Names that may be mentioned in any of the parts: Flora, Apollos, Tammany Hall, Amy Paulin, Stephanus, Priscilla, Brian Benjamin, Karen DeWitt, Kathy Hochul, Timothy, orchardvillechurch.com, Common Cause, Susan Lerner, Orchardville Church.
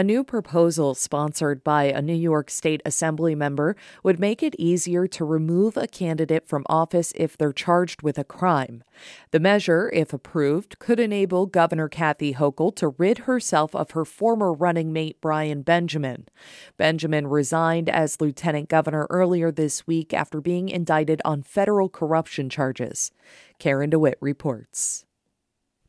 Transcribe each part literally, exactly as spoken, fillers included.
A new proposal sponsored by a New York State Assembly member would make it easier to remove a candidate from office if they're charged with a crime. The measure, if approved, could enable Governor Kathy Hochul to rid herself of her former running mate Brian Benjamin. Benjamin resigned as lieutenant governor earlier this week after being indicted on federal corruption charges. Karen DeWitt reports.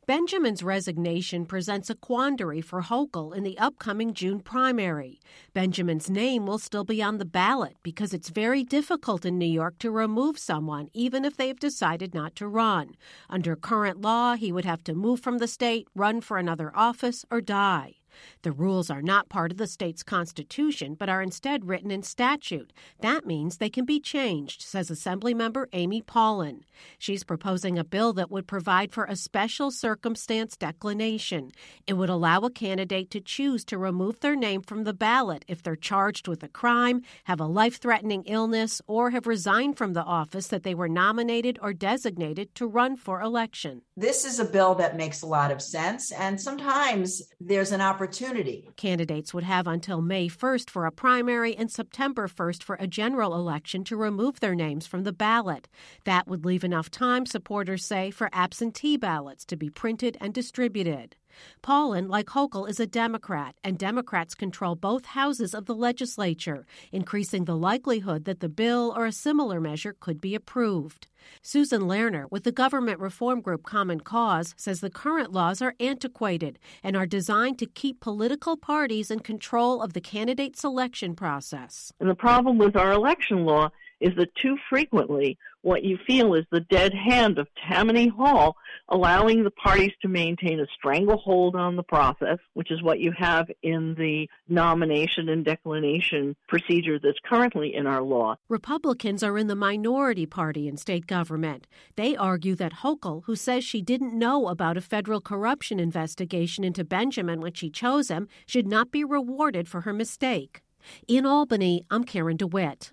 Benjamin's resignation presents a quandary for Hochul in the upcoming June primary. Benjamin's name will still be on the ballot because it's very difficult in New York to remove someone, even if they've decided not to run. Under current law, he would have to move from the state, run for another office, or die. The rules are not part of the state's constitution, but are instead written in statute. That means they can be changed, says Assemblymember Amy Paulin. She's proposing a bill that would provide for a special circumstance declination. It would allow a candidate to choose to remove their name from the ballot if they're charged with a crime, have a life-threatening illness, or have resigned from the office that they were nominated or designated to run for election. This is a bill that makes a lot of sense, and sometimes there's an opportunity Opportunity. Candidates would have until May first for a primary and September first for a general election to remove their names from the ballot. That would leave enough time, supporters say, for absentee ballots to be printed and distributed. Paulin, like Hochul, is a Democrat, and Democrats control both houses of the legislature, increasing the likelihood that the bill or a similar measure could be approved. Susan Lerner, with the government reform group Common Cause, says the current laws are antiquated and are designed to keep political parties in control of the candidate selection process. And the problem with our election law is that too frequently what you feel is the dead hand of Tammany Hall, allowing the parties to maintain a stranglehold on the process, which is what you have in the nomination and declination procedure that's currently in our law. Republicans are in the minority party in state government. They argue that Hochul, who says she didn't know about a federal corruption investigation into Benjamin when she chose him, should not be rewarded for her mistake. In Albany, I'm Karen DeWitt.